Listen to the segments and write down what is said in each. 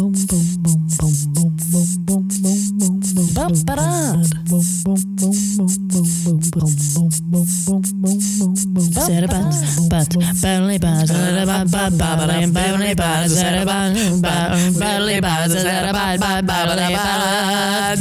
boom boom boom boom boom boom boom boom boom boom boom boom boom boom boom boom boom. Said about Budly Buds, said about Budly Buds, said about Budly Buds, said about Budly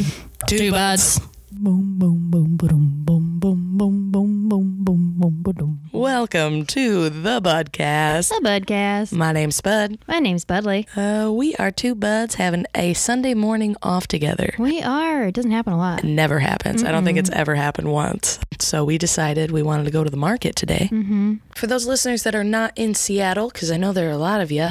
Buds. Two buds. Boom boom boom boom boom boom boom boom boom boom boom boom. Welcome to the Budcast. The Budcast. My name's Spud. My name's Budly. We are two buds having a Sunday morning off together. We are. It doesn't happen a lot. It never happens. Mm-hmm. I don't think it's ever happened once. So we decided we wanted to go to the market today. Mm-hmm. For those listeners that are not in Seattle, because I know there are a lot of you,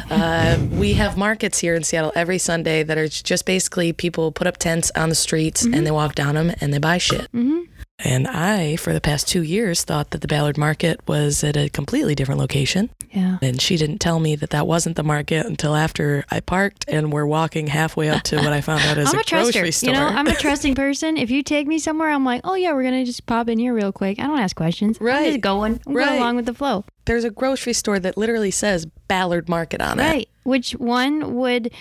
we have markets here in Seattle every Sunday that are just basically people put up tents on the streets mm-hmm. and they walk down them and they buy shit. Mm-hmm. And I, for the past 2 years, thought that the Ballard Market was at a completely different location. Yeah. And she didn't tell me that that wasn't the market until after I parked and we're walking halfway up to what I found out is a grocery store. You know, I'm a trusting person. If you take me somewhere, I'm like, oh yeah, we're going to just pop in here real quick. I don't ask questions. Right. I'm just going. I'm going along with the flow. There's a grocery store that literally says Ballard Market on it. Right. Which one would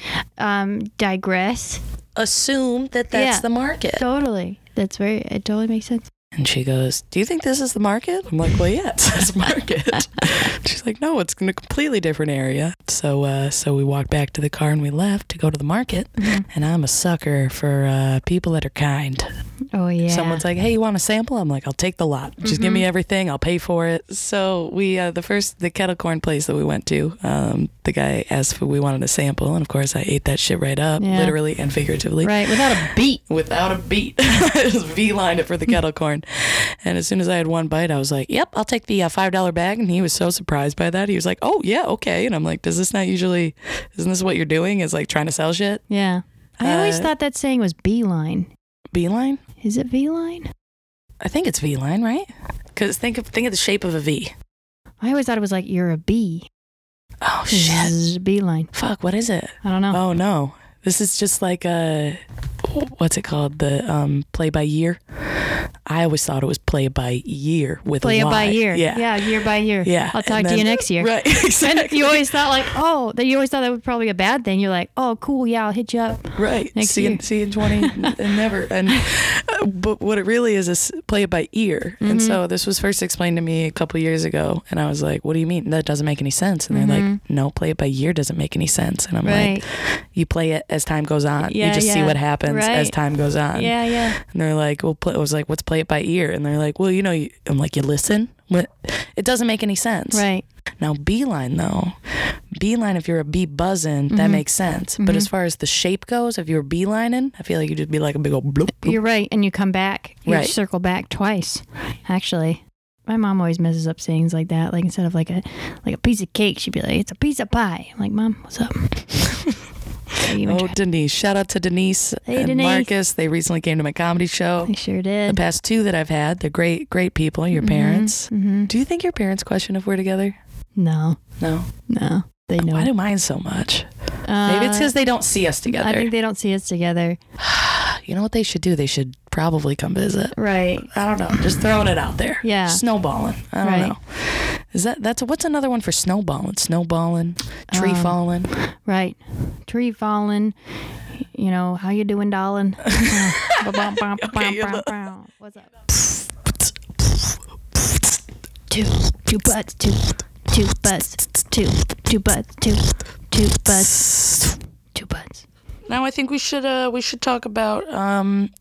digress? Assume that that's the market. Totally. That's very, it totally makes sense. And she goes, do you think this is the market? I'm like, well, yeah, it says market. She's like, no, it's in a completely different area. So so we walked back to the car and we left to go to the market. Mm-hmm. And I'm a sucker for people that are kind. Oh, yeah. Someone's like, hey, you want a sample? I'm like, I'll take the lot. Just mm-hmm. give me everything. I'll pay for it. So we, the kettle corn place that we went to, the guy asked if we wanted a sample. And of course, I ate that shit right up, literally and figuratively. Right. Without a beat. Without a beat. I just V-lined it for the kettle corn. And as soon as I had one bite, I was like, yep, I'll take the $5 bag. And he was so surprised by that. He was like, oh, yeah, okay. And I'm like, isn't this what you're doing? Is like trying to sell shit? Yeah. I always thought that saying was B line. B line? Is it V line? I think it's V line, right? Because think of the shape of a V. I always thought it was like, you're a bee. Oh, shit. B line. Fuck, what is it? I don't know. Oh, no. This is just like a... What's it called? The play by year. I always thought it was play by year with a Y. Play by year. Yeah. Yeah, year by year. Yeah. I'll talk to you next year. Right. Exactly. And you always thought that was probably a bad thing. You're like, oh, cool. Yeah, I'll hit you up. Right. Next year. See you in 20 and never. And but what it really is play by ear. Mm-hmm. And so this was first explained to me a couple years ago, and I was like, what do you mean? That doesn't make any sense. And they're mm-hmm. like, no, play it by year doesn't make any sense. And I'm like, you play it as time goes on. Yeah, you just see what happens. Right. As time goes on. Yeah, yeah. And they're like, I was like, what's play it by ear? And they're like, well, you know, I'm like, you listen? What? It doesn't make any sense. Right. Now, beeline, though. Beeline, if you're a bee buzzing, mm-hmm. that makes sense. Mm-hmm. But as far as the shape goes, if you were beelining, I feel like you'd just be like a big old bloop, bloop. You're right. And you come back. You circle back twice, actually. My mom always messes up sayings like that. Like, instead of like a piece of cake, she'd be like, it's a piece of pie. I'm like, Mom, what's up? Denise. Shout out to Denise and Denise. Marcus. They recently came to my comedy show. They sure did. The past two that I've had, they're great, great people, your mm-hmm. parents. Mm-hmm. Do you think your parents question if we're together? No. No? No. They know. Why do mine so much? Maybe it's because they don't see us together. I think they don't see us together. You know what they should do? They should probably come visit. Right. I don't know. Just throwing it out there. Yeah. Snowballing. I don't know. Is that's what's another one for snowballing? Snowballing, tree falling. Right. Tree falling. You know, how you doing, darling? What's up? Two butts, two butts, two butts, two butts, two butts. Now I think we should talk about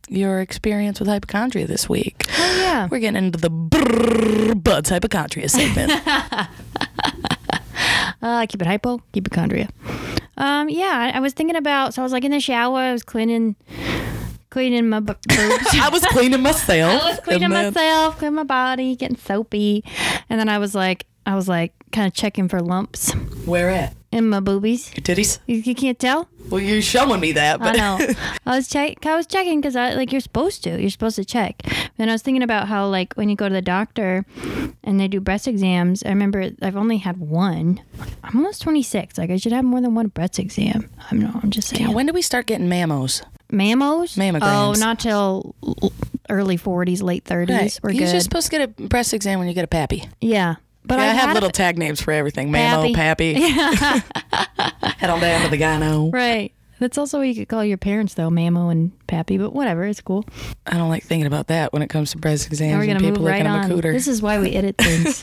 your experience with hypochondria this week. Oh yeah, we're getting into the Bud's hypochondria segment. Keep it hypo, keep it chondria. I was thinking about. So I was like in the shower. I was cleaning my boobs. Cleaning my body, getting soapy, and then I was like, kind of checking for lumps. Where at? In my boobies. Your titties? You can't tell? Well, you're showing me that. But I know. I was checking because you're supposed to. You're supposed to check. Then I was thinking about how when you go to the doctor and they do breast exams. I remember I've only had one. I'm almost 26. I should have more than one breast exam. I'm just saying. Yeah, when do we start getting mammograms? Mammograms? Mammograms. Oh, not till early 40s, late 30s. Right. We're You're just supposed to get a breast exam when you get a pappy. Yeah. But yeah, I have little tag names for everything. Mammo, pappy. Yeah. Head on down to the gyno. Right. That's also what you could call your parents, though, Mammo and Pappy, but whatever, it's cool. I don't like thinking about that when it comes to breast exams and people looking at my cooter. This is why we edit things.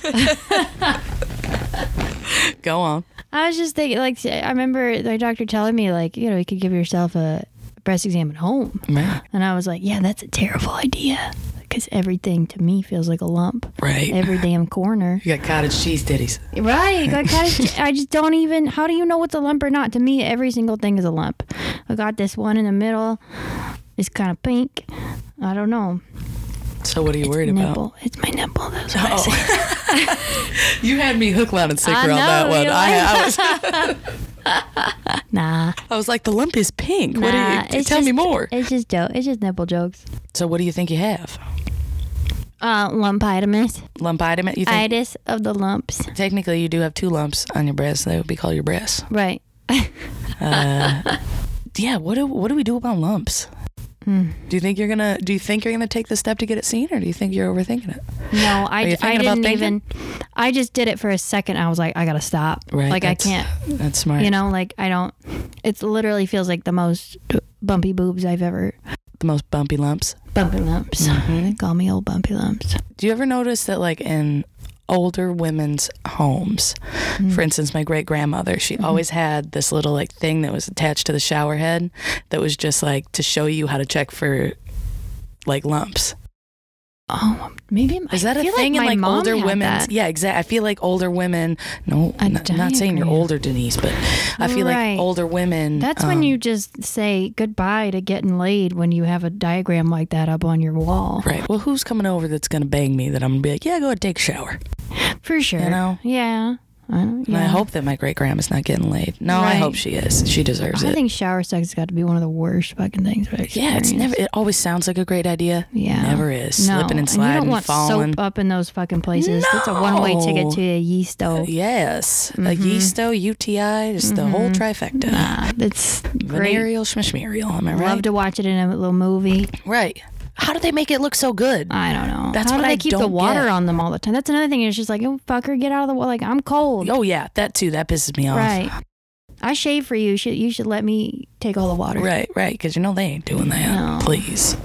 Go on. I was just thinking, like, I remember my doctor telling me, like, you know, you could give yourself a breast exam at home. Right. And I was like, yeah, that's a terrible idea. Because everything to me feels like a lump. Right. Every damn corner. You got cottage cheese titties. Right. Like I just don't even, how do you know what's a lump or not? To me, every single thing is a lump. I got this one in the middle. It's kind of pink. I don't know. So what are you worried about? It's my nipple. That's what I said. You had me hook, line, and sinker on that one. I was nah. I was like, the lump is pink. Nah, what are you? Tell me more. It's just joke. It's just nipple jokes. So what do you think you have? Lumpitis. Lumpitis. You think? Itis of the lumps. Technically, you do have two lumps on your breast. They would be called your breasts. Right. Yeah. What do we do about lumps? Do you think you're gonna take the step to get it seen, or do you think you're overthinking it? No, I just did it for a second. I was like, I gotta stop. Right, like I can't. That's smart. You know, like I don't. It literally feels like the most bumpy boobs I've ever. The most bumpy lumps. Bumpy lumps. Mm-hmm. They call me old bumpy lumps. Do you ever notice that, like in older women's homes, mm-hmm. for instance, my great grandmother, she mm-hmm. always had this little like thing that was attached to the shower head that was just like to show you how to check for like lumps. Oh, maybe is that a thing in like older women's? Yeah, exactly. I feel like older women. No, I'm not saying you're older, Denise, but I feel like older women. That's when you just say goodbye to getting laid when you have a diagram like that up on your wall. Right. Well, who's coming over that's gonna bang me? That I'm gonna be like, yeah, go ahead, take a shower. For sure. You know. Yeah. And I hope that my great grandma's not getting laid. No, right. I hope she is. She deserves it. I think shower sex has got to be one of the worst fucking things. Yeah, it's never. It always sounds like a great idea. Yeah, it never is. No. Slipping and sliding, and you don't want falling soap up in those fucking places. It's a one-way ticket to a yeasto. Yes, mm-hmm. a yeasto, UTI, just mm-hmm. the whole trifecta. Nah, that's venereal schmishmerial. Am I right? Love to watch it in a little movie. Right. How do they make it look so good? I don't know. That's How what do they I keep the water get. On them all the time? That's another thing. It's just like, oh, fucker, get out of the water. Like, I'm cold. Oh, yeah. That, too. That pisses me off. Right. I shave for you. You should let me take all the water. Right. Because, you know, they ain't doing that. No. Please.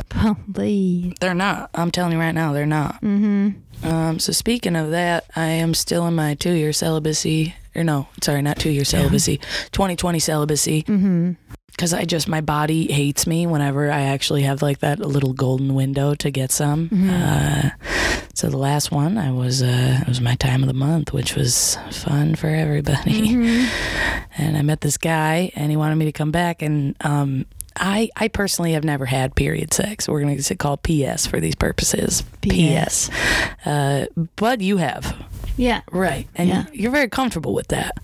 They're not. I'm telling you right now, they're not. Mm-hmm. So speaking of that, I am still in my 2-year celibacy. Or no, sorry, not 2-year celibacy. 2020 celibacy. Mm-hmm. Because my body hates me whenever I actually have like that little golden window to get some. Mm-hmm. So the last one, it was my time of the month, which was fun for everybody. Mm-hmm. And I met this guy and he wanted me to come back. And I personally have never had period sex. We're going to call PS for these purposes. PS. But you have. Yeah. Right. And you're very comfortable with that.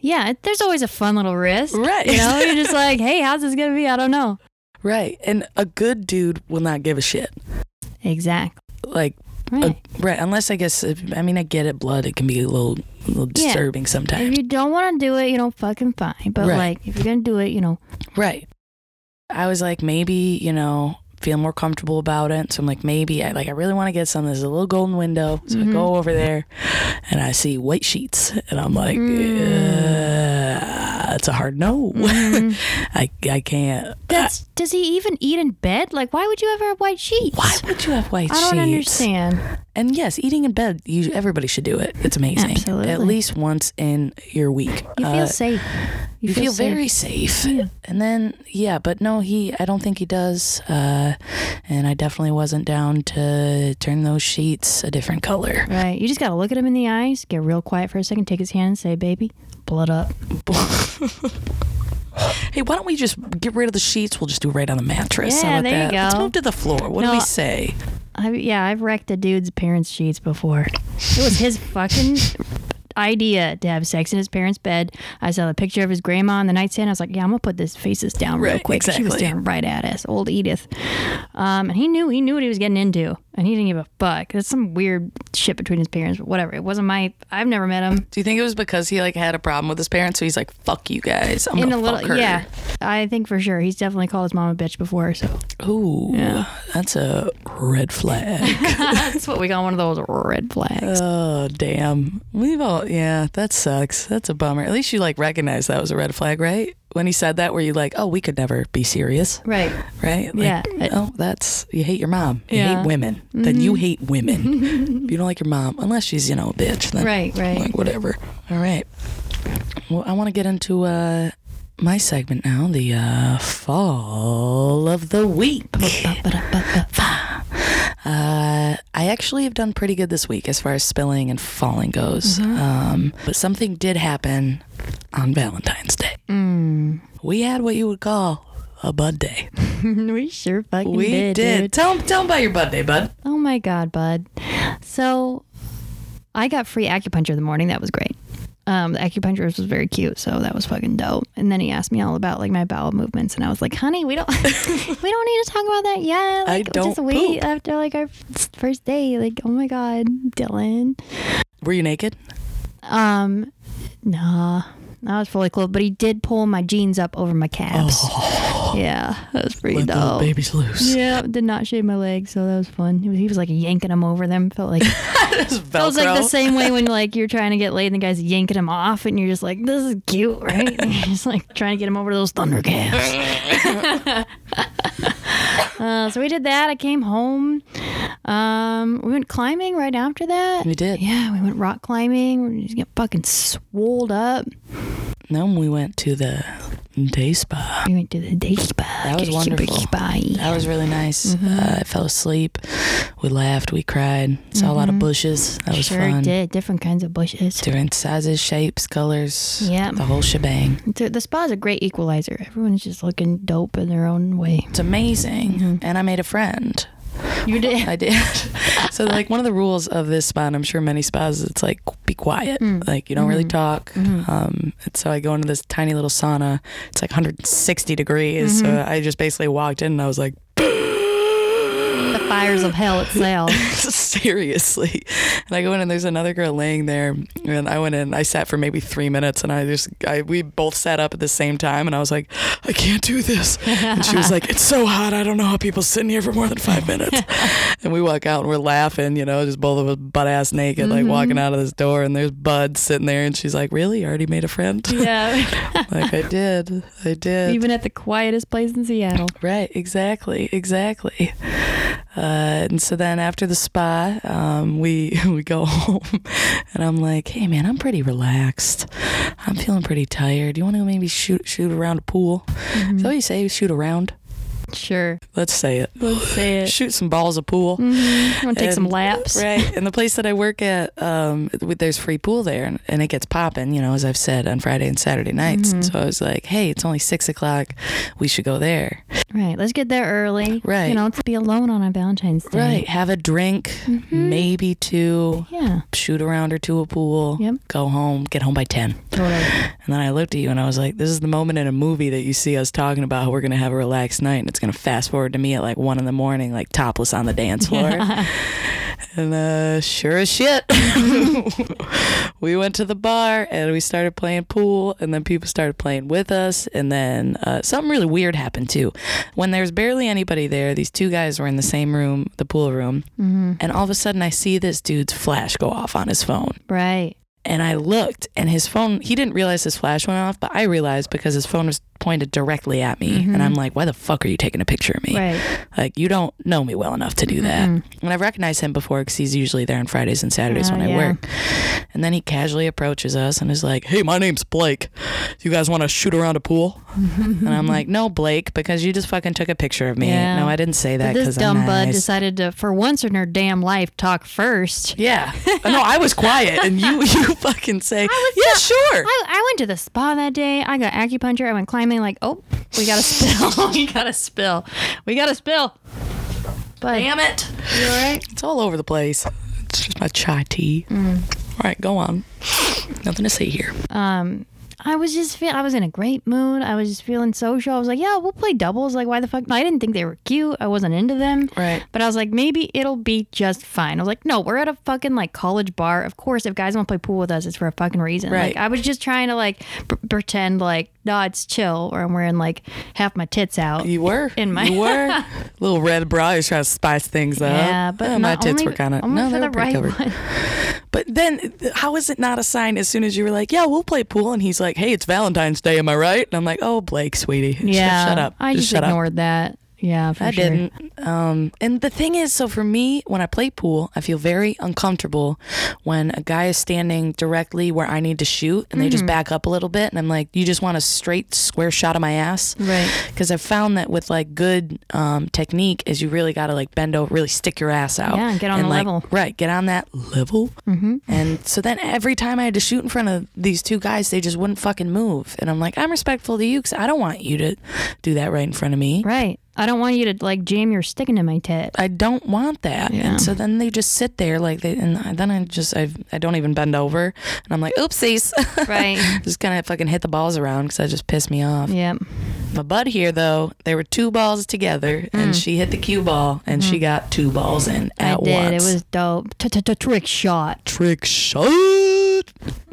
Yeah, there's always a fun little risk. Right. You know, you're just like, hey, how's this going to be? I don't know. Right. And a good dude will not give a shit. Exactly. Like, right. Unless I get it, blood, it can be a little disturbing sometimes. If you don't want to do it, you know, fucking fine. But like, if you're going to do it, you know. Right. I was like, maybe, you know, feel more comfortable about it. So I'm like, maybe I really want to get some. There's a little golden window. So I go over there and I see white sheets and I'm like, it's a hard no. I can't. Does he even eat in bed? Like, why would you ever have white sheets? I don't understand. And yes, eating in bed, everybody should do it. It's amazing. Absolutely. At least once in your week. You feel safe. You feel very safe. Yeah. And then, but no, I don't think he does. And I definitely wasn't down to turn those sheets a different color. Right. You just got to look at him in the eyes, get real quiet for a second, take his hand and say, baby, blood up. Hey, why don't we just get rid of the sheets? We'll just do it right on the mattress. Yeah, you go. Let's move to the floor. What do we say? I've wrecked a dude's parents' sheets before. It was his fucking idea to have sex in his parents' bed. I saw the picture of his grandma on the nightstand. I was like, yeah, I'm gonna put this faces down real quick. Exactly. She was staring right at us, old Edith. And he knew what he was getting into. And he didn't give a fuck. That's some weird shit between his parents, but whatever. It wasn't my... I've never met him. Do you think it was because he, like, had a problem with his parents? So he's like, fuck you guys. I'm going to fuck her. Yeah, I think for sure. He's definitely called his mom a bitch before, so... Ooh, yeah. That's a red flag. That's what we call one of those red flags. Oh, damn. We've all... Yeah, that sucks. That's a bummer. At least you, like, recognized that was a red flag, right? When he said that, were you like, oh, we could never be serious? Right. Right? Like, yeah. Oh, that's, you hate your mom. You hate women. Mm-hmm. Then you hate women. If you don't like your mom, unless she's, you know, a bitch. Then right. Like, whatever. All right. Well, I want to get into my segment now, the fall of the week. I actually have done pretty good this week as far as spilling and falling goes. Mm-hmm. But something did happen on Valentine's Day. Mm. We had what you would call a bud day. We sure fucking did. Dude. Tell them about your bud day, bud. Oh my God, bud. So I got free acupuncture in the morning. That was great. The acupuncturist was very cute, so that was fucking dope. And then he asked me all about, like, my bowel movements, and I was like, honey, we don't need to talk about that yet. Like, I don't just wait poop. After, like, our first day. Like, oh my God, Dylan. Were you naked? Nah. I was fully clothed, but he did pull my jeans up over my calves. Oh, yeah, that was pretty dope. Let the babies loose. Yeah, did not shave my legs, so that was fun. He was like yanking them over them. Felt like felt like the same way when, like, you're trying to get laid and the guy's yanking them off, and you're just like, this is cute, right? And you're just like trying to get him over to those thunder calves. So we did that. I came home. We went climbing right after that. We did. Yeah, we went rock climbing. We just got fucking swolled up. Then we went to the day spa. That was wonderful. That was really nice. Mm-hmm. I fell asleep. We laughed. We cried. Saw a lot of bushes. That was fun. Sure did. Different kinds of bushes. Different sizes, shapes, colors. Yeah. The whole shebang. The spa is a great equalizer. Everyone's just looking dope in their own way. It's amazing. Mm-hmm. And I made a friend. You did? I did. So, like, one of the rules of this spa, and I'm sure many spas, it's like, be quiet. Mm. Like, you don't really talk. Mm-hmm. And so I go into this tiny little sauna. It's like 160 degrees. Mm-hmm. So I just basically walked in and I was like, the fires of hell itself. Seriously. And I go in and there's another girl laying there. And I went in, I sat for maybe 3 minutes and we both sat up at the same time and I was like, I can't do this. And she was like, it's so hot. I don't know how people sit in here for more than 5 minutes. And we walk out and we're laughing, you know, just both of us butt ass naked, like walking out of this door and there's Bud sitting there and she's like, really? You already made a friend? Yeah. Like, I did. Even at the quietest place in Seattle. Right. Exactly. And so then after the spa, we go home and I'm like, hey man, I'm pretty relaxed. I'm feeling pretty tired. You want to maybe shoot around a pool? Mm-hmm. Is that what you say? Shoot around? Sure. Let's say it. Shoot some balls of pool. Mm-hmm. Want to take some laps. Right. And the place that I work at, there's free pool there and it gets popping, you know, as I've said, on Friday and Saturday nights. Mm-hmm. So I was like, hey, it's only 6 o'clock. We should go there. Right. Let's get there early. Right. You know, let's be alone on a Valentine's Day. Right. Have a drink, maybe two. Yeah. Shoot around or two a pool. Yep. Go home. Get home by 10. Totally. And then I looked at you and I was like, this is the moment in a movie that you see us talking about how we're going to have a relaxed night. And it's going to fast forward to me at like 1 a.m, like topless on the dance floor. Yeah. And sure as shit, we went to the bar and we started playing pool and then people started playing with us. And then something really weird happened too. When there was barely anybody there, these two guys were in the same room, the pool room. Mm-hmm. And all of a sudden I see this dude's flash go off on his phone. Right. And I looked and his phone, he didn't realize his flash went off, but I realized because his phone was pointed directly at me. Mm-hmm. And I'm like, why the fuck are you taking a picture of me? Right. Like, you don't know me well enough to do that. Mm-hmm. And I've recognized him before because he's usually there on Fridays and Saturdays when I work. And then he casually approaches us and is like, hey, my name's Blake. Do you guys want to shoot around a pool? And I'm like, no, Blake, because you just fucking took a picture of me. Yeah. No, I didn't say that because I'm nice. This dumb bud decided to, for once in her damn life, talk first. Yeah. No, I was quiet and you fucking say, yeah, sure. I went to the spa that day. I got acupuncture. I went climbing. Like, oh, we gotta spill. But damn it, you all right? It's all over the place. It's just my chai tea. All right, go on. Nothing to say here. I was in a great mood. I was just feeling social. I was like, yeah, we'll play doubles. Like, why the fuck? I didn't think they were cute. I wasn't into them. Right. But I was like, maybe it'll be just fine. I was like, no, we're at a fucking like college bar. Of course, if guys want to play pool with us, it's for a fucking reason. Right. Like, I was just trying to like pretend like, no, it's chill, or I'm wearing like half my tits out. You were. Little red bra. You're trying to spice things up. Yeah, but my tits were kind of, no, they were pretty covered. But then how is it not a sign as soon as you were like, yeah, we'll play pool, and he's like, hey, it's Valentine's Day, am I right? And I'm like, oh, Blake, sweetie. Yeah. Shut up. I just ignored that. Yeah, for sure. I didn't. And the thing is, so for me, when I play pool, I feel very uncomfortable when a guy is standing directly where I need to shoot, and they just back up a little bit, and I'm like, you just want a straight, square shot of my ass? Right. Because I've found that with, like, good technique is you really got to, like, bend over, really stick your ass out. Yeah, get on the level. Right, get on that level. Mm-hmm. And so then every time I had to shoot in front of these two guys, they just wouldn't fucking move. And I'm like, I'm respectful to you because I don't want you to do that right in front of me. Right. I don't want you to like jam your stick into my tit. I don't want that. Yeah. And so then they just sit there like they, and then I don't even bend over, and I'm like, oopsies. Right. Just kind of fucking hit the balls around because that just pissed me off. Yep. My bud here though, there were two balls together, and she hit the cue ball, and she got two balls in at once. I did. It was dope. Trick shot. Trick shot.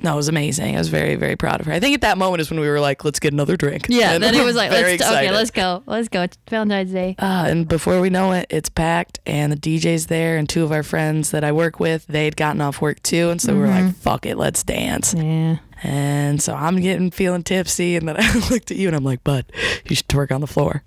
No, it was amazing. I was very, very proud of her. I think at that moment is when we were like, let's get another drink. Yeah, and then it was like, let's go. It's Valentine's Day. And before we know it, it's packed, and the DJ's there, and two of our friends that I work with, they'd gotten off work too, and so we were like, fuck it, let's dance. Yeah. And so I'm feeling tipsy, and then I looked at you, and I'm like, bud, you should twerk on the floor.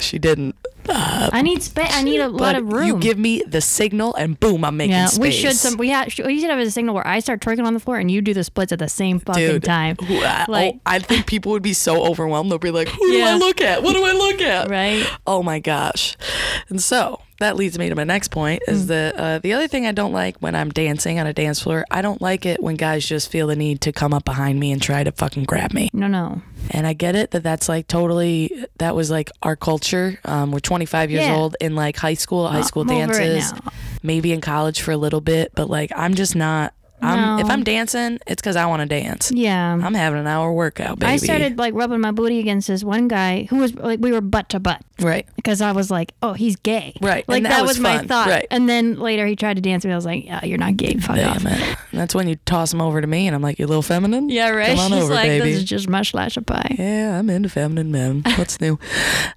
She didn't. I need space. I need a lot of room. You give me the signal, and boom, I'm making space. We should have a signal where I start twerking on the floor, and you do the splits at the same fucking time. I think people would be so overwhelmed. They'll be like, who do I look at? What do I look at? Right. Oh my gosh. And so that leads me to my next point is that the other thing I don't like when I'm dancing on a dance floor, I don't like it when guys just feel the need to come up behind me and try to fucking grab me. No. And I get it that's like totally, that was like our culture. We're 25 years old in like high school dances, maybe in college for a little bit, but like I'm just not. If I'm dancing, it's because I want to dance. Yeah. I'm having an hour workout, baby. I started like rubbing my booty against this one guy who was like, we were butt to butt. Right. Because I was like, oh, he's gay. Right. Like that was my thought. Right. And then later he tried to dance with me. I was like, yeah, you're not gay. Fuck off. Man. That's when you toss him over to me and I'm like, you little feminine? Yeah, right. Come on She's over, like, baby. This is just my slash of pie. Yeah, I'm into feminine men. What's new?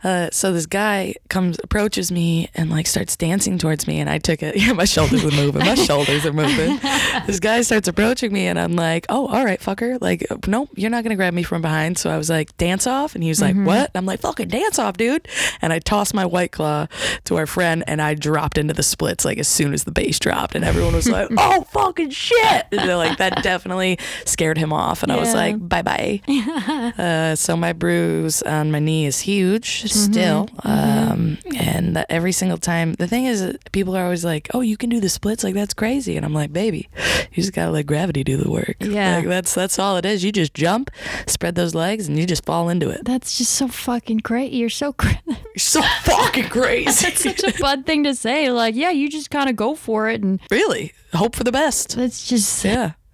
So this guy approaches me and like starts dancing towards me, and I took it. Yeah, my shoulders are moving. This guy starts approaching me, and I'm like, oh, all right, fucker. Like, nope, you're not going to grab me from behind. So I was like, dance off? And he was like, what? I'm like, fucking dance off, dude. And I tossed my White Claw to our friend, and I dropped into the splits like as soon as the bass dropped, and everyone was like, oh, fucking shit. And they're like, that definitely scared him off. And I was like, bye-bye. So my bruise on my knee is huge still. And every single time, the thing is, people are always like, oh, you can do the splits? Like, that's crazy. And I'm like, baby, you just gotta let gravity do the work. Yeah, like that's all it is. You just jump, spread those legs, and you just fall into it. That's just so fucking crazy. You're so fucking crazy. That's such a fun thing to say. Like, yeah, you just kind of go for it and really hope for the best. That's just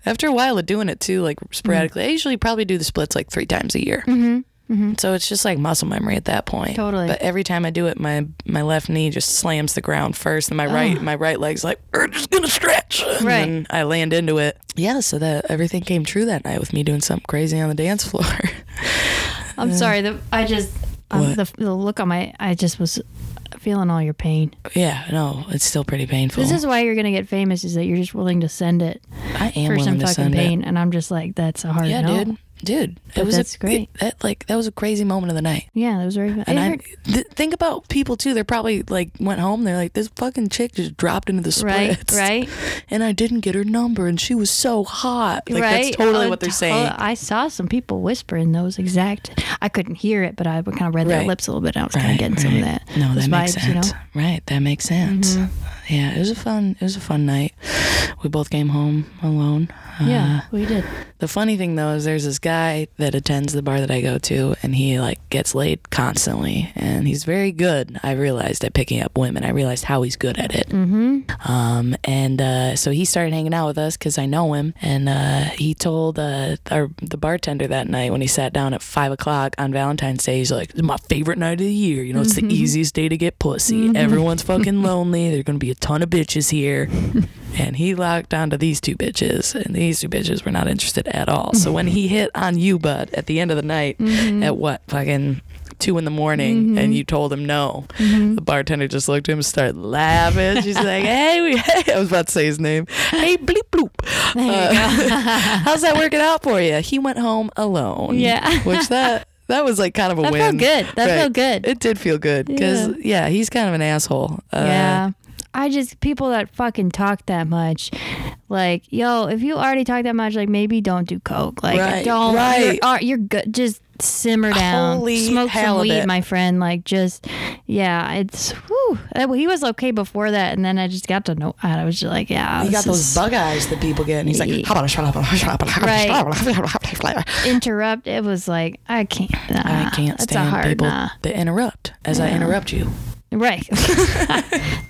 After a while of doing it too, like sporadically, I usually probably do the splits like 3 times a year. So it's just like muscle memory at that point. Totally. But every time I do it, my left knee just slams the ground first, and my right leg's like, we're just gonna stretch. Right. And then I land into it. Yeah, so that everything came true that night with me doing something crazy on the dance floor. I'm sorry. The look on my, I just was feeling all your pain. Yeah, no, it's still pretty painful. This is why you're gonna get famous, is that you're just willing to send it. I am for willing some to fucking send pain, it. And I'm just like, that's a hard no. Yeah, dude. Dude, that's great. That was a crazy moment of the night. Yeah, that was very fun. And think about people too. They're probably like went home. They're like, this fucking chick just dropped into the splits, right? And I didn't get her number, and she was so hot. Like that's totally what they're saying. I saw some people whispering those exact. I couldn't hear it, but I kind of read their lips a little bit. And I was kind of getting some of that. No, that makes sense. You know? Right, that makes sense. yeah, it was a fun night. We both came home alone. Yeah, we did. The funny thing though is there's this guy that attends the bar that I go to, and he like gets laid constantly, and he's very good. I realized at picking up women. I realized how he's good at it. Mm-hmm. So he started hanging out with us because I know him, and he told the bartender that night when he sat down at 5:00 on Valentine's Day, he's like, "This is my favorite night of the year. You know, it's mm-hmm. the easiest day to get pussy. Mm-hmm. Everyone's fucking lonely. There's gonna be a ton of bitches here." And he locked onto these two bitches, and these two bitches were not interested at all. So when he hit on you, bud, at the end of the night, mm-hmm. at what, fucking 2 a.m, mm-hmm. and you told him no, mm-hmm. the bartender just looked at him and started laughing. She's like, hey, I was about to say his name. Hey, bleep, bloop. How's that working out for you? He went home alone. Yeah. Which that was like kind of a win. That felt good. It did feel good because, yeah, he's kind of an asshole. Yeah. I just, people that fucking talk that much, like, yo, if you already talk that much, like, maybe don't do coke. Like, don't. Right. You're good. Just simmer down. Smoke some weed, my friend. Like, just, yeah, it's, whew. He was okay before that, and then I just got to know, I was just like, yeah. He got those bug eyes that people get, and he's like, how about right. Interrupt. It was like, I can't. Nah, I can't stand people that interrupt as I interrupt you. Right.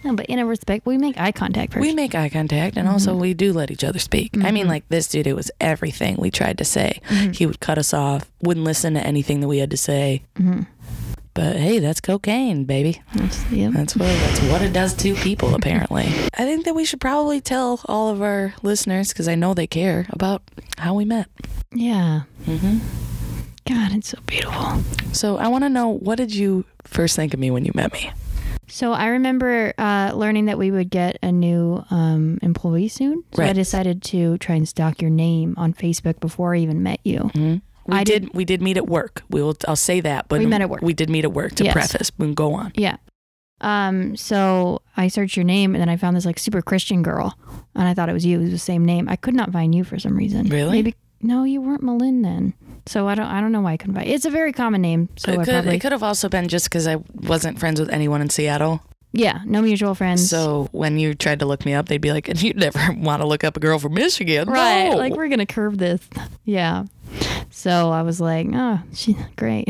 No, but in a respect, we make eye contact first. And mm-hmm. also we do let each other speak. Mm-hmm. I mean, like this dude, it was everything we tried to say. Mm-hmm. He would cut us off, wouldn't listen to anything that we had to say. Mm-hmm. But hey, that's cocaine, baby. Yep. That's what it does to people, apparently. I think that we should probably tell all of our listeners, because I know they care, about how we met. Yeah. Mm-hmm. God, it's so beautiful. So I want to know, what did you first think of me when you met me? So I remember learning that we would get a new employee soon. So right. I decided to try and stalk your name on Facebook before I even met you. Mm-hmm. We did meet at work. I'll say that. But we met at work. We did meet at work, to yes. preface. Go on. Yeah. So I searched your name, and then I found this like super Christian girl, and I thought it was you. It was the same name. I could not find you for some reason. Really? Maybe. No, you weren't Malin then. So I don't know why I couldn't buy it. It's a very common name. So it could have also been just because I wasn't friends with anyone in Seattle. Yeah, no mutual friends. So when you tried to look me up, they'd be like, "You never want to look up a girl from Michigan, right?" No. Like, we're gonna curve this. Yeah. So I was like, "Oh, she's great."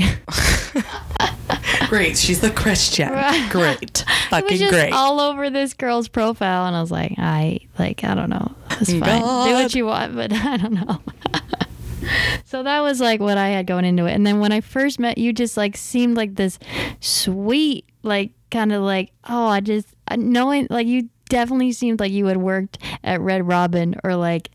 Great, she's the Christian. Right. Great, fucking it was just great. All over this girl's profile, and I was like, I don't know. It's fine. God. Do what you want, but I don't know. So that was like what I had going into it. And then when I first met you, just like seemed like this sweet, like kind of like, oh, knowing like you definitely seemed like you had worked at Red Robin or like,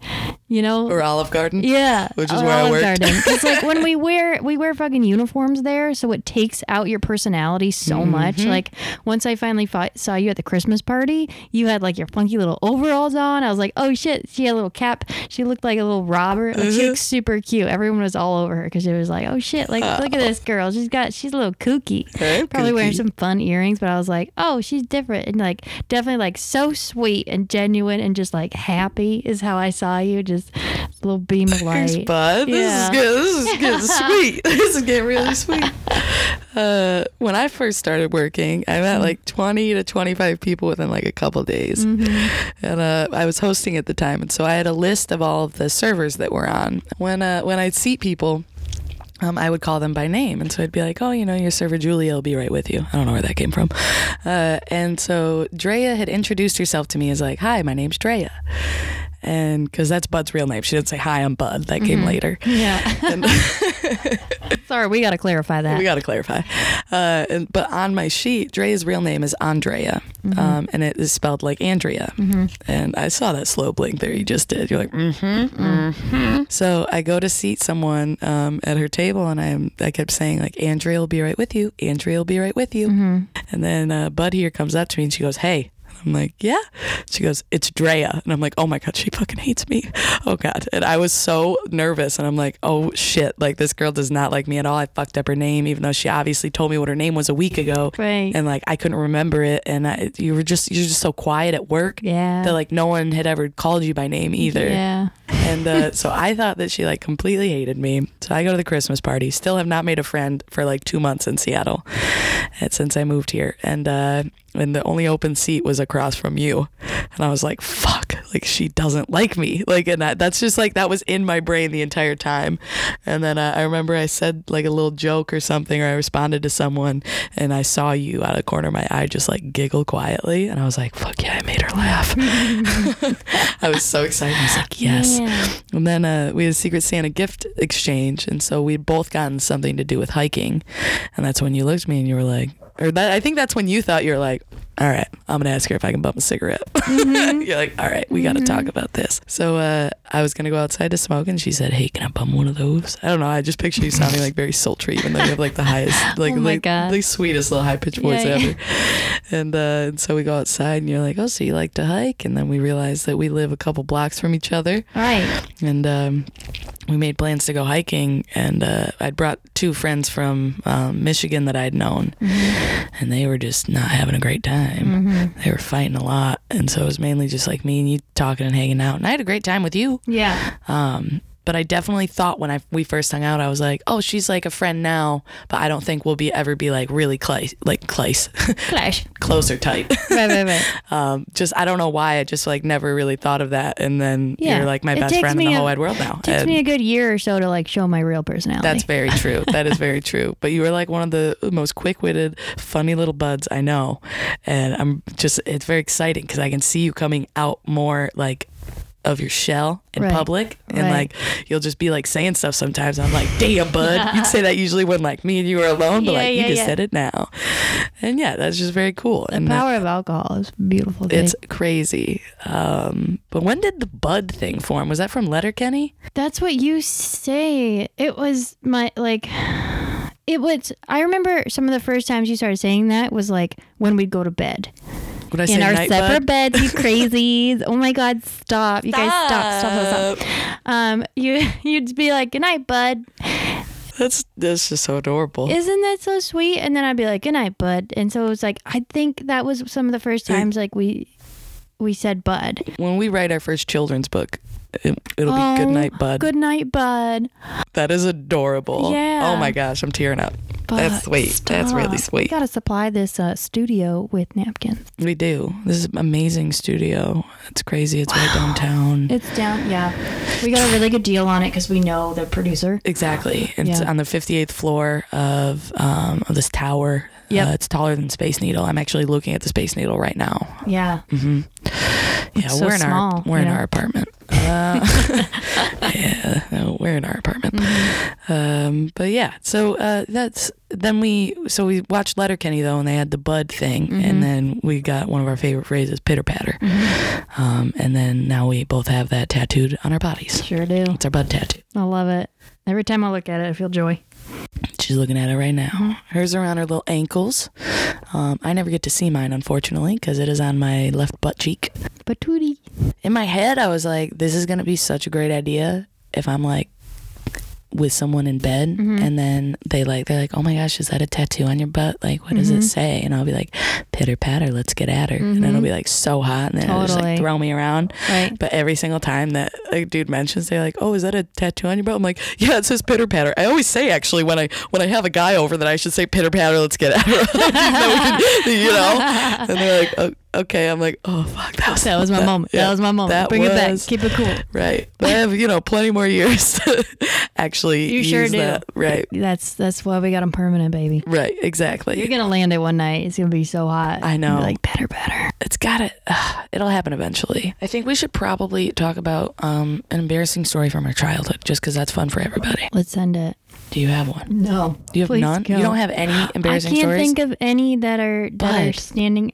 you know, or Olive Garden. Yeah. Which is where I worked. It's like when we wear fucking uniforms there. So it takes out your personality so mm-hmm. much. Like once I finally saw you at the Christmas party, you had like your funky little overalls on. I was like, oh shit. She had a little cap. She looked like a little robber. Like, she looked super cute. Everyone was all over her because it was like, oh shit. Like, look at this girl. She's a little kooky. Hey, probably kooky. Wearing some fun earrings. But I was like, oh, she's different. And like definitely like so sweet and genuine and just like happy is how I saw you. Just a little beam of light. Thanks, bud. Yeah. This is good. Sweet. This is getting really sweet. When I first started working, I met like 20 to 25 people within like a couple days. Mm-hmm. And I was hosting at the time. And so I had a list of all of the servers that were on. When I'd seat people, I would call them by name. And so I'd be like, oh, you know, your server Julia will be right with you. I don't know where that came from. And so Drea had introduced herself to me as like, hi, my name's Drea. And because that's Bud's real name. She didn't say, hi, I'm Bud. That came mm-hmm. later. Yeah. Sorry, we got to clarify that. But on my sheet, Drea's real name is Andrea. Mm-hmm. And it is spelled like Andrea. Mm-hmm. And I saw that slow blink there you just did. You're like, mm-hmm, mm-hmm. So I go to seat someone at her table, and I kept saying, like, Andrea will be right with you. Andrea will be right with you. Mm-hmm. And then Bud here comes up to me, and she goes, hey. I'm like, yeah. She goes, it's Drea. And I'm like, oh my God, she fucking hates me. Oh God. And I was so nervous. And I'm like, oh shit. Like, this girl does not like me at all. I fucked up her name, even though she obviously told me what her name was a week ago. Right. And like, I couldn't remember it. And you were just so quiet at work. Yeah. That like no one had ever called you by name either. Yeah. And so I thought that she like completely hated me. So I go to the Christmas party, still have not made a friend for like 2 months in Seattle since I moved here. And the only open seat was across from you. And I was like, fuck, like she doesn't like me. Like, and that's just like, that was in my brain the entire time. And then I remember I said like a little joke or something, or I responded to someone and I saw you out of the corner of my eye, just like giggle quietly. And I was like, fuck yeah, I made her laugh. I was so excited. I was like, yes. Yeah. And then we had a Secret Santa gift exchange. And so we'd both gotten something to do with hiking. And that's when you looked at me and you were like, or that, I think that's when you thought you were like, all right, I'm going to ask her if I can bump a cigarette. Mm-hmm. You're like, all right, we got to talk about this. So I was going to go outside to smoke and she said, hey, can I bum one of those? I don't know. I just picture you sounding like very sultry, even though you have like the highest, like the sweetest little high pitched voice ever. And so we go outside and you're like, oh, so you like to hike? And then we realized that we live a couple blocks from each other. Right. And we made plans to go hiking. And I'd brought two friends from Michigan that I'd known. Mm-hmm. And they were just not having a great time. Mm-hmm. They were fighting a lot, and so it was mainly just like me and you talking and hanging out, and I had a great time with you. Yeah. But I definitely thought when we first hung out, I was like, oh, she's like a friend now, but I don't think we'll ever be like really closer tight. Right. Just, I don't know why, I just like never really thought of that. And then you're like my best friend in the whole wide world now. It takes me a good year or so to like show my real personality. That's very true. That is very true. But you were like one of the most quick-witted, funny little buds I know. And I'm just, it's very exciting because I can see you coming out more like of your shell in public, and like you'll just be like saying stuff sometimes. I'm like, damn, bud, you'd say that usually when like me and you were alone, but like you just said it now. And that's just very cool. The power of alcohol is beautiful. It's crazy. But when did the bud thing form? Was that from Letterkenny? That's what you say. It was my like. It was. I remember some of the first times you started saying that was like when we'd go to bed. When I say in our separate beds, you crazies. Oh my God, stop. You guys, stop. You'd be like, good night, bud. That's just so adorable. Isn't that so sweet? And then I'd be like, good night, bud. And so it was like, I think that was some of the first times like we said bud. When we write our first children's book, it'll be good night, bud. Good night, bud. That is adorable. Yeah. Oh my gosh, I'm tearing up. But that's sweet. Stop. That's really sweet. We got to supply this studio with napkins. We do. This is an amazing studio. It's crazy. It's right downtown. It's down. Yeah. We got a really good deal on it because we know the producer. Exactly. It's on the 58th floor of this tower. Yeah. It's taller than Space Needle. I'm actually looking at the Space Needle right now. Yeah. Mm-hmm. Yeah. It's we're so in small, our we're in our apartment. We're in our apartment. Mm-hmm. But yeah, so that's. Then we watched Letterkenny though, and they had the bud thing, mm-hmm. and then we got one of our favorite phrases, pitter patter, mm-hmm. And then now we both have that tattooed on our bodies. Sure do. It's our bud tattoo. I love it. Every time I look at it, I feel joy. She's looking at it right now. Hers are on her little ankles. I never get to see mine, unfortunately, because it is on my left butt cheek. Patootie. In my head, I was like, this is going to be such a great idea if I'm like with someone in bed, mm-hmm. and then they're like, oh my gosh, is that a tattoo on your butt? Like, what does it say? And I'll be like, pitter patter, let's get at her. Mm-hmm. And then it'll be like so hot, and then it'll just like throw me around. Right. But every single time that a dude mentions, they're like, oh, is that a tattoo on your butt? I'm like, yeah, it says pitter patter. I always say actually when I have a guy over that I should say pitter patter, let's get at her. And they're like, oh, okay. I'm like, oh fuck, that was my moment. Yeah, that was my moment. Bring it back. Keep it cool. Right. But I have plenty more years to actually use that. Right. That's why we got them permanent, baby. Right. Exactly. You're gonna land it one night. It's gonna be so hot. I know. You'll be like better. It's got it. It'll happen eventually. I think we should probably talk about an embarrassing story from our childhood, just because that's fun for everybody. Let's send it. Do you have one? No. Do you have none? Go. You don't have any embarrassing stories? I can't think of any that are standing.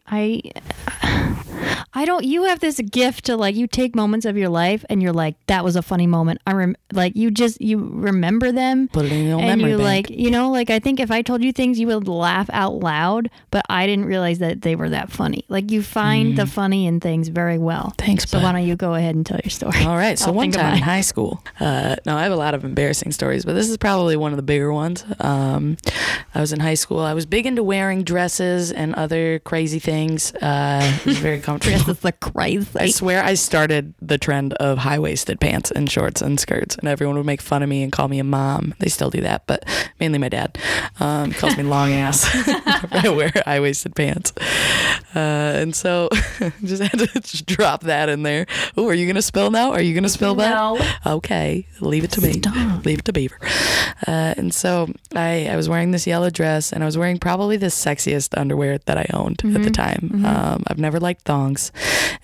I don't. You have this gift to like. You take moments of your life and you're like, that was a funny moment. You remember them. Put it in your memory bank. I think if I told you things, you would laugh out loud. But I didn't realize that they were that funny. Like you find the funny in things very well. Thanks. So why don't you go ahead and tell your story? All right. So one time in high school. No, I have a lot of embarrassing stories, but this is probably one of the bigger ones. I was in high school. I was big into wearing dresses and other crazy things. It was very comfortable. This is like crazy. I swear I started the trend of high-waisted pants and shorts and skirts, and everyone would make fun of me and call me a mom. They still do that, but mainly my dad calls me long ass. I wear high-waisted pants. And so just had to just drop that in there. Oh, are you going to spill now? Are you going to spill that? No. Okay. Leave it to me. Stop. Leave it to Beaver. And so I was wearing this yellow dress, and I was wearing probably the sexiest underwear that I owned at the time. Mm-hmm. I've never liked thongs.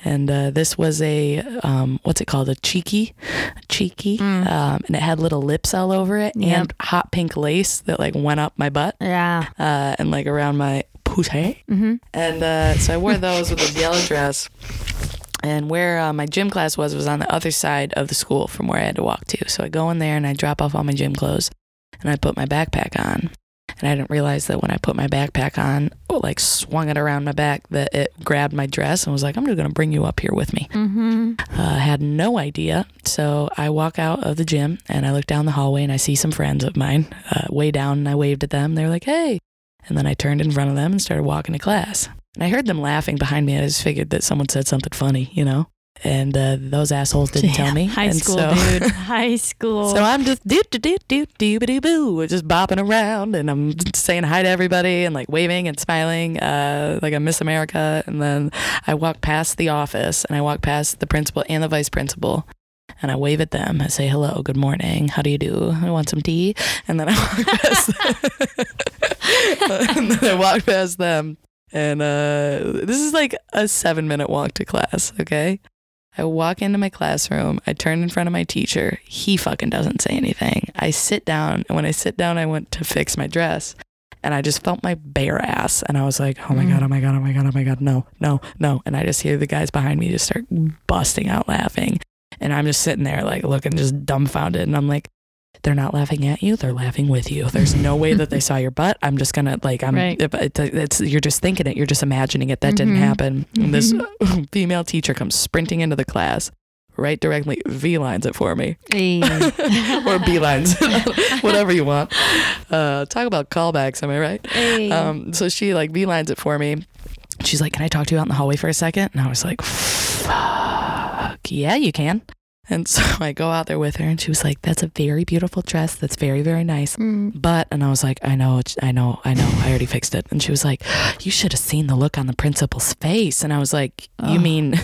And this was a, what's it called? A cheeky. Mm. And it had little lips all over it and hot pink lace that like went up my butt. Yeah. And like around my pussy. Mm-hmm. And so I wore those with this yellow dress. And where my gym class was on the other side of the school from where I had to walk to. So I go in there and I drop off all my gym clothes and I put my backpack on. And I didn't realize that when I put my backpack on, like swung it around my back, that it grabbed my dress and was like, I'm just going to bring you up here with me. Mm-hmm. Had no idea. So I walk out of the gym and I look down the hallway and I see some friends of mine way down, and I waved at them. They were like, hey. And then I turned in front of them and started walking to class. And I heard them laughing behind me. I just figured that someone said something funny, you know? And those assholes didn't tell me. High school, dude. High school. So I'm just doo-ba-doo-boo, just bopping around, and I'm saying hi to everybody and like waving and smiling like I'm Miss America. And then I walk past the office, and I walk past the principal and the vice principal. And I wave at them. I say, hello, good morning. How do you do? I want some tea. And then I walk past them. And this is like a 7-minute walk to class, okay? I walk into my classroom. I turn in front of my teacher. He fucking doesn't say anything. I sit down. And when I sit down, I went to fix my dress. And I just felt my bare ass. And I was like, oh my God, oh my God, oh my God, oh my God, no. And I just hear the guys behind me just start busting out laughing. And I'm just sitting there like looking just dumbfounded. And I'm like, they're not laughing at you. They're laughing with you. There's no way that they saw your butt. I'm just going to like, you're just thinking it. You're just imagining it. That didn't happen. And this female teacher comes sprinting into the class, right directly V lines it for me. Or B lines, whatever you want. Talk about callbacks. Am I right? Hey. So she like V lines it for me. She's like, can I talk to you out in the hallway for a second? And I was like, fuck, yeah, you can. And so I go out there with her, and she was like, that's a very beautiful dress. That's very, very nice. But, and I was like, I know. I already fixed it. And she was like, you should have seen the look on the principal's face. And I was like, you mean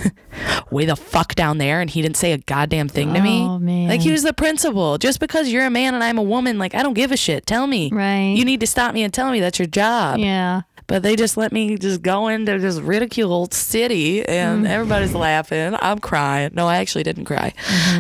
way the fuck down there? And he didn't say a goddamn thing to me. Oh, man. Like, he was the principal. Just because you're a man and I'm a woman, like, I don't give a shit. Tell me. Right. You need to stop me and tell me. That's your job. Yeah. But they just let me just go into this ridiculed city, and everybody's laughing. I'm crying. No, I actually didn't cry.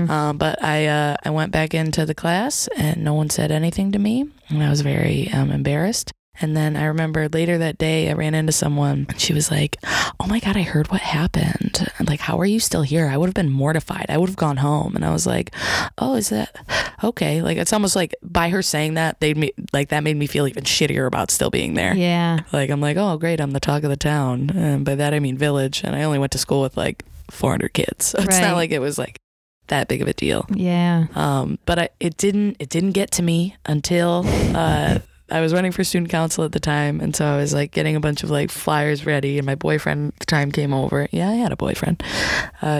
But I went back into the class, and no one said anything to me, and I was very embarrassed. And then I remember later that day, I ran into someone, and she was like, oh my God, I heard what happened. I'm like, how are you still here? I would have been mortified. I would have gone home. And I was like, oh, is that okay? Like, it's almost like by her saying that, that made me feel even shittier about still being there. Yeah. Like, I'm like, oh, great. I'm the talk of the town. And by that, I mean village. And I only went to school with like 400 kids. So it's not like it was like that big of a deal. Yeah. But it didn't get to me until, I was running for student council at the time, and so I was like getting a bunch of like flyers ready, and my boyfriend at the time came over. Yeah, I had a boyfriend.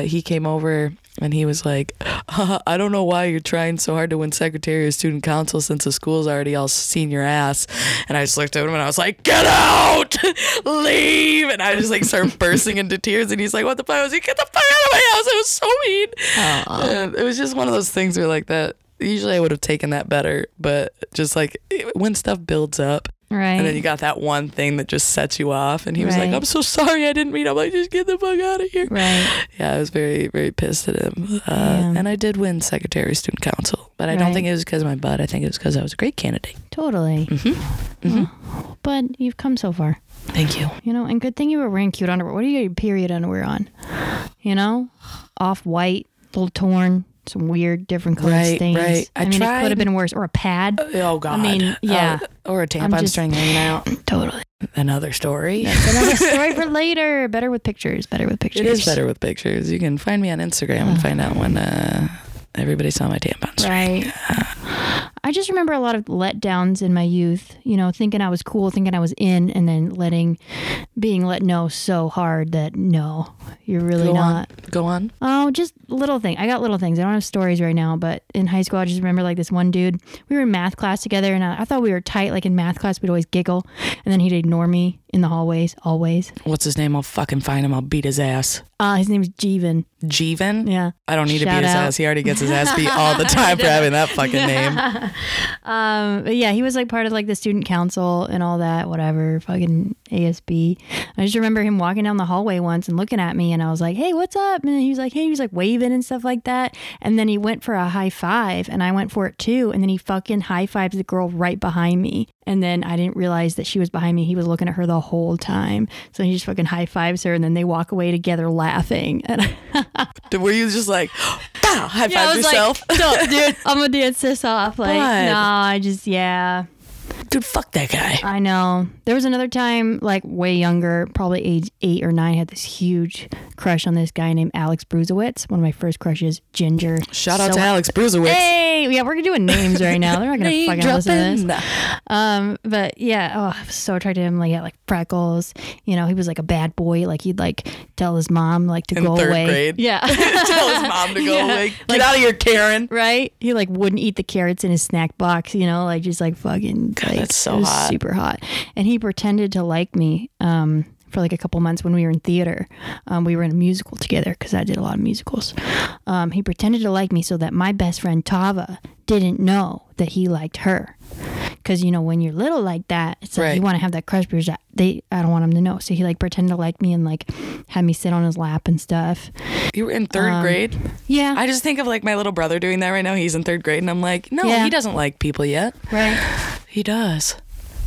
He came over and he was like, I don't know why you're trying so hard to win secretary or student council since the school's already all seen your ass. And I just looked at him and I was like, get out! Leave! And I just like started bursting into tears, and he's like, what the fuck? I was like, get the fuck out of my house! I was so mean! It was just one of those things where like that. Usually I would have taken that better, but just like when stuff builds up, right? And then you got that one thing that just sets you off, and he was like, I'm so sorry, I didn't mean it. I'm like, just get the fuck out of here. Right. Yeah, I was very, very pissed at him. And I did win secretary of student council, but I don't think it was because of my butt. I think it was because I was a great candidate. Totally. Oh, but you've come so far. Thank you. You know, and good thing you were wearing cute underwear. What do you get your period underwear on? You know? Off-white, a little torn. Some weird, different colored stains. Right. I mean, it could have been worse. Or a pad. Oh, God. I mean, yeah. Or a tampon string hanging out. Totally. Another story. That's another story for later. Better with pictures. It is better with pictures. You can find me on Instagram and find out when everybody saw my tampon string. Right. I just remember a lot of letdowns in my youth, you know, thinking I was cool, thinking I was in, and then being let know so hard that no, you're really not. Go on. Oh, just little thing. I got little things. I don't have stories right now, but in high school, I just remember like this one dude, we were in math class together and I thought we were tight. Like in math class, we'd always giggle and then he'd ignore me in the hallways, always. What's his name? I'll fucking find him. I'll beat his ass. His name's Jeevan. Jeevan? Yeah. I don't need to beat his ass. He already gets his ass beat all the time for having that fucking name. But yeah, he was like part of like the student council and all that, whatever, fucking ASB. I just remember him walking down the hallway once and looking at me and I was like, hey, what's up? And he was like, hey, he was like waving and stuff like that. And then he went for a high five and I went for it too. And then he fucking high fives the girl right behind me. And then I didn't realize that she was behind me. He was looking at her the whole time. So he just fucking high fives her and then they walk away together laughing. And were you just like, wow, high five yourself? Like, no, dude, I'm going to dance this off. Like, no, I just, yeah. Dude, fuck that guy. I know. There was another time, like way younger, probably age 8 or 9, I had this huge crush on this guy named Alex Brusewitz. One of my first crushes, Ginger. Shout out to Alex Brusewitz. Hey, yeah, we're doing names right now. They're not gonna fucking listen to this. But yeah, oh, I was so attracted to him. Like, he had like freckles. You know, he was like a bad boy. Like he'd like tell his mom like to go away. In third grade. Yeah. Tell his mom to go away. Get out of here, Karen. Right? He like wouldn't eat the carrots in his snack box. You know, like just like fucking. God, that's so hot. Super hot. And he pretended to like me for like a couple months when we were in theater. We were in a musical together because I did a lot of musicals. He pretended to like me so that my best friend Tava didn't know that he liked her. Because, you know, when you're little like that, it's like you want to have that crush, but I don't want him to know. So he like pretended to like me and like had me sit on his lap and stuff. You were in third grade? Yeah. I just think of like my little brother doing that right now. He's in third grade and I'm like, no, he doesn't like people yet. Right. He does.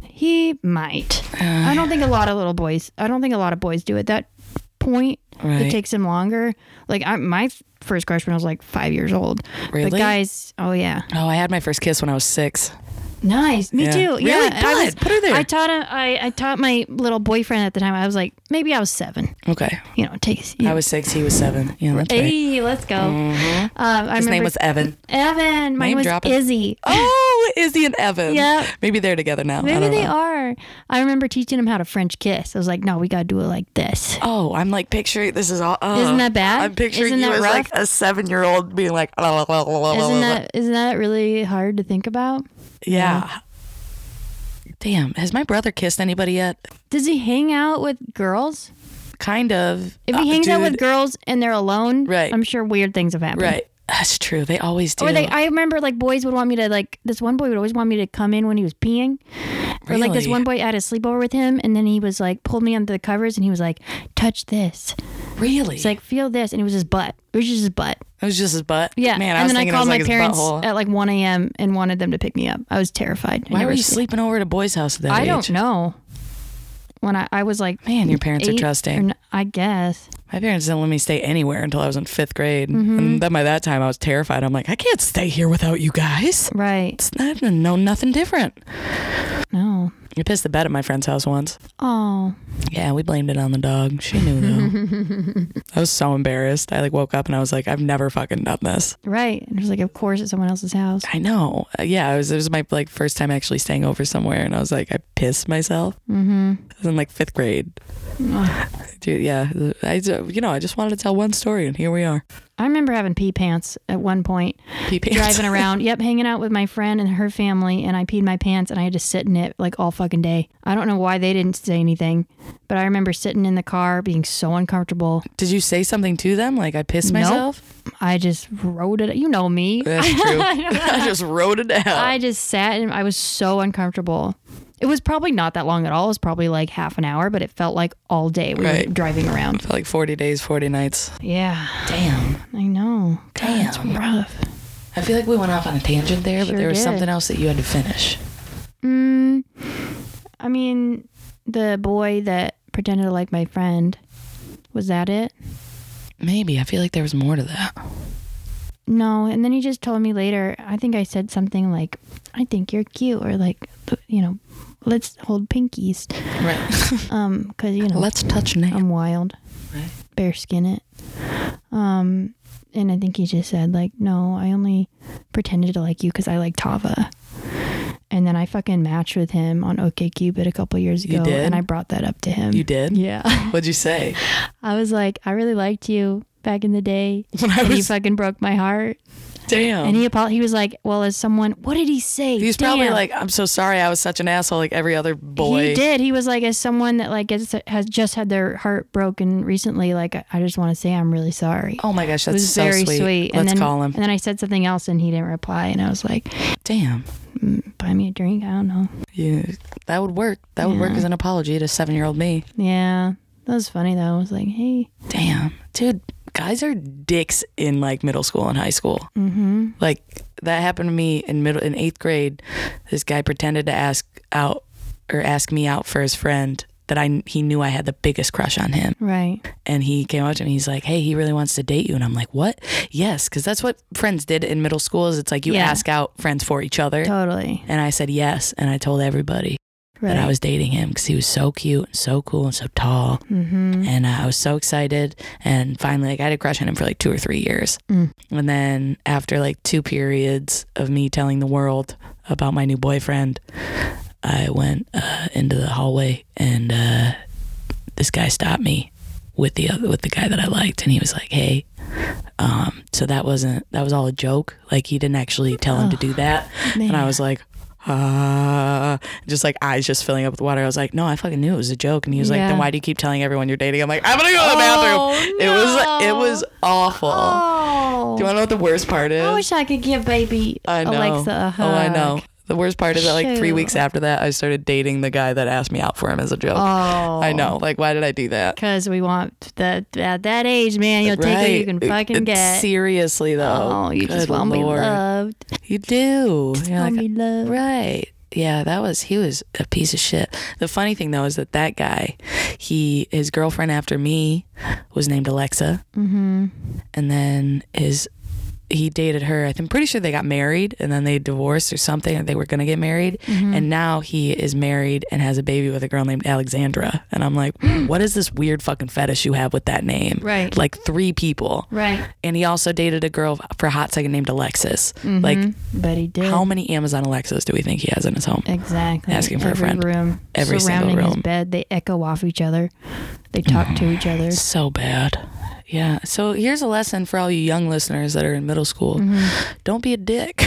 He might. I don't think a lot of little boys. I don't think a lot of boys do at that point. Right. It takes him longer. Like my first crush when I was like 5 years old. Really? But guys, oh yeah. Oh, I had my first kiss when I was 6. Nice. Me too. Really? Yeah. Put her there. I taught my little boyfriend at the time. I was like, maybe I was 7. Okay. You know, I was 6. He was 7. Yeah, that's right. Let's go. Mm-hmm. His name was Evan. Evan. Mine was Izzy. Oh, Izzy and Evan. Yeah. Maybe they're together now. Maybe they are. I remember teaching him how to French kiss. I was like, no, we got to do it like this. Oh, I'm like picturing this is all. Isn't that bad? I'm picturing you as like a 7-year-old being like. Isn't that really hard to think about? Yeah. Damn, has my brother kissed anybody yet? Does he hang out with girls? Kind of. If he hangs out with girls and they're alone, I'm sure weird things have happened. Right. That's true. They always do. Or I remember like boys would want me to like, this one boy would always want me to come in when he was peeing. Really? Or like this one boy, I had a sleepover with him and then he was like, pulled me under the covers and he was like, touch this. Really? It's like, feel this. And it was his butt. It was just his butt. It was just his butt? Yeah. Man, and then I called my parents at like 1 a.m. and wanted them to pick me up. I was terrified. Why were you sleeping over at a boy's house at that age? I don't know. When I was like, man, your parents are trusting. I guess. My parents didn't let me stay anywhere until I was in 5th grade. Mm-hmm. And then by that time, I was terrified. I'm like, I can't stay here without you guys. Right. I didn't know nothing different. No. You pissed the bed at my friend's house once. Oh. Yeah, we blamed it on the dog. She knew, though. I was so embarrassed. I like woke up and I was like, I've never fucking done this. Right. And it was like, of course, it's someone else's house. I know. Yeah, it was my like first time actually staying over somewhere. And I was like, I pissed myself. Mm-hmm. I was in like 5th grade. Dude, yeah. I just wanted to tell one story and here we are. I remember having pee pants at one point. Pee pants? Driving around. Yep, hanging out with my friend and her family and I peed my pants and I had to sit in it like all fucking day. I don't know why they didn't say anything, but I remember sitting in the car being so uncomfortable. Did you say something to them? Like I pissed myself? Nope. I just wrote it. You know me. That's true. I just wrote it out. I just sat and I was so uncomfortable. It was probably not that long at all. It was probably like half an hour, but it felt like all day we were driving around. It felt like 40 days, 40 nights. Yeah. Damn. I know. Damn. It's rough. I feel like we went off on a tangent there, but there was something else that you had to finish. I mean, the boy that pretended to like my friend, was that it? Maybe. I feel like there was more to that. No, and then he just told me later, I think I said something like, I think you're cute, or like, you know, let's hold pinkies. Right. Because, you know. Let's touch nail. I'm wild. Right. Bare skin it. And I think he just said like, no, I only pretended to like you because I like Tava. And then I fucking matched with him on OkCupid a couple years ago. You did? And I brought that up to him. You did? Yeah. What'd you say? I was like, I really liked you back in the day. You fucking broke my heart. Damn. And he was like, well, as someone, what did he say? He's probably like, I'm so sorry, I was such an asshole, like every other boy. He did. He was like, as someone that like has just had their heart broken recently, like I just want to say I'm really sorry. Oh my gosh, that's so very sweet. Let's call him. And then I said something else, and he didn't reply, and I was like, damn. Buy me a drink. I don't know. Yeah, that would work. That would work as an apology to 7-year-old me. Yeah, that was funny though. I was like, hey, damn, dude. Guys are dicks in like middle school and high school. Mm-hmm. Like that happened to me in 8th grade. This guy pretended to ask me out for his friend that he knew I had the biggest crush on him. Right. And he came up to me. He's like, hey, he really wants to date you. And I'm like, what? Yes. Cause that's what friends did in middle school is it's like you ask out friends for each other. Totally. And I said yes. And I told everybody. Right. That I was dating him because he was so cute and so cool and so tall. Mm-hmm. And I was so excited. And finally, like, I had a crush on him for like 2 or 3 years. Mm. And then after like 2 periods of me telling the world about my new boyfriend, I went into the hallway and this guy stopped me with the guy that I liked. And he was like, hey. So that was all a joke. Like he didn't actually tell him to do that. Man. And I was like, just like eyes just filling up with water. I was like, no, I fucking knew it was a joke. And he was like, then why do you keep telling everyone you're dating? I'm like, I'm gonna go to the bathroom. No. It was awful. Oh. Do you wanna know what the worst part is? I wish I could give baby Alexa a hug. Oh, I know. The worst part is that like 3 weeks after that, I started dating the guy that asked me out for him as a joke. Oh. I know. Like, why did I do that? Because we want that at that age, man. You'll take what you can fucking get. Seriously, though. Oh, you just want to be loved. You do. You want to be loved. Right. Yeah, he was a piece of shit. The funny thing, though, is that guy, his girlfriend after me was named Alexa. Mm-hmm. And then he dated her. I'm pretty sure they got married and then they divorced or something, and they were going to get married. Mm-hmm. And now he is married and has a baby with a girl named Alexandra. And I'm like, what is this weird fucking fetish you have with that name? Right. Like 3 people. Right. And he also dated a girl for a hot second named Alexis. Mm-hmm. Like, but he did. How many Amazon Alexas do we think he has in his home? Exactly. Asking for a friend. Room. Every single room. Surrounding his bed. They echo off each other. They talk to each other. So bad. Yeah. So here's a lesson for all you young listeners that are in middle school. Mm-hmm. Don't be a dick.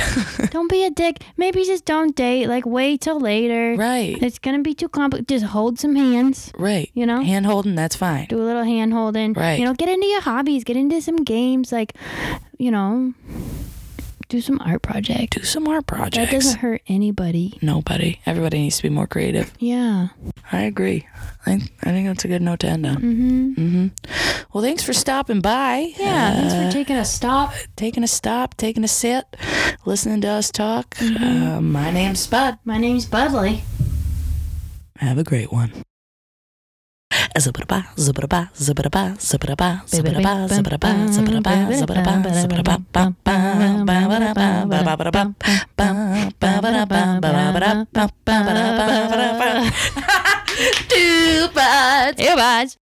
Don't be a dick. Maybe just don't date. Like, wait till later. Right. It's going to be too complicated. Just hold some hands. Right. You know? Hand holding, that's fine. Do a little hand holding. Right. You know, get into your hobbies. Get into some games. Like, you know, do some art projects. That doesn't hurt anybody. Nobody. Everybody needs to be more creative. Yeah. I agree. I think that's a good note to end on. Mm-hmm. Mm-hmm. Well, thanks for stopping by. Yeah, thanks for taking a sit, listening to us talk. Mm-hmm. My name's Spud. My name's Budly. Have a great one. Two buds.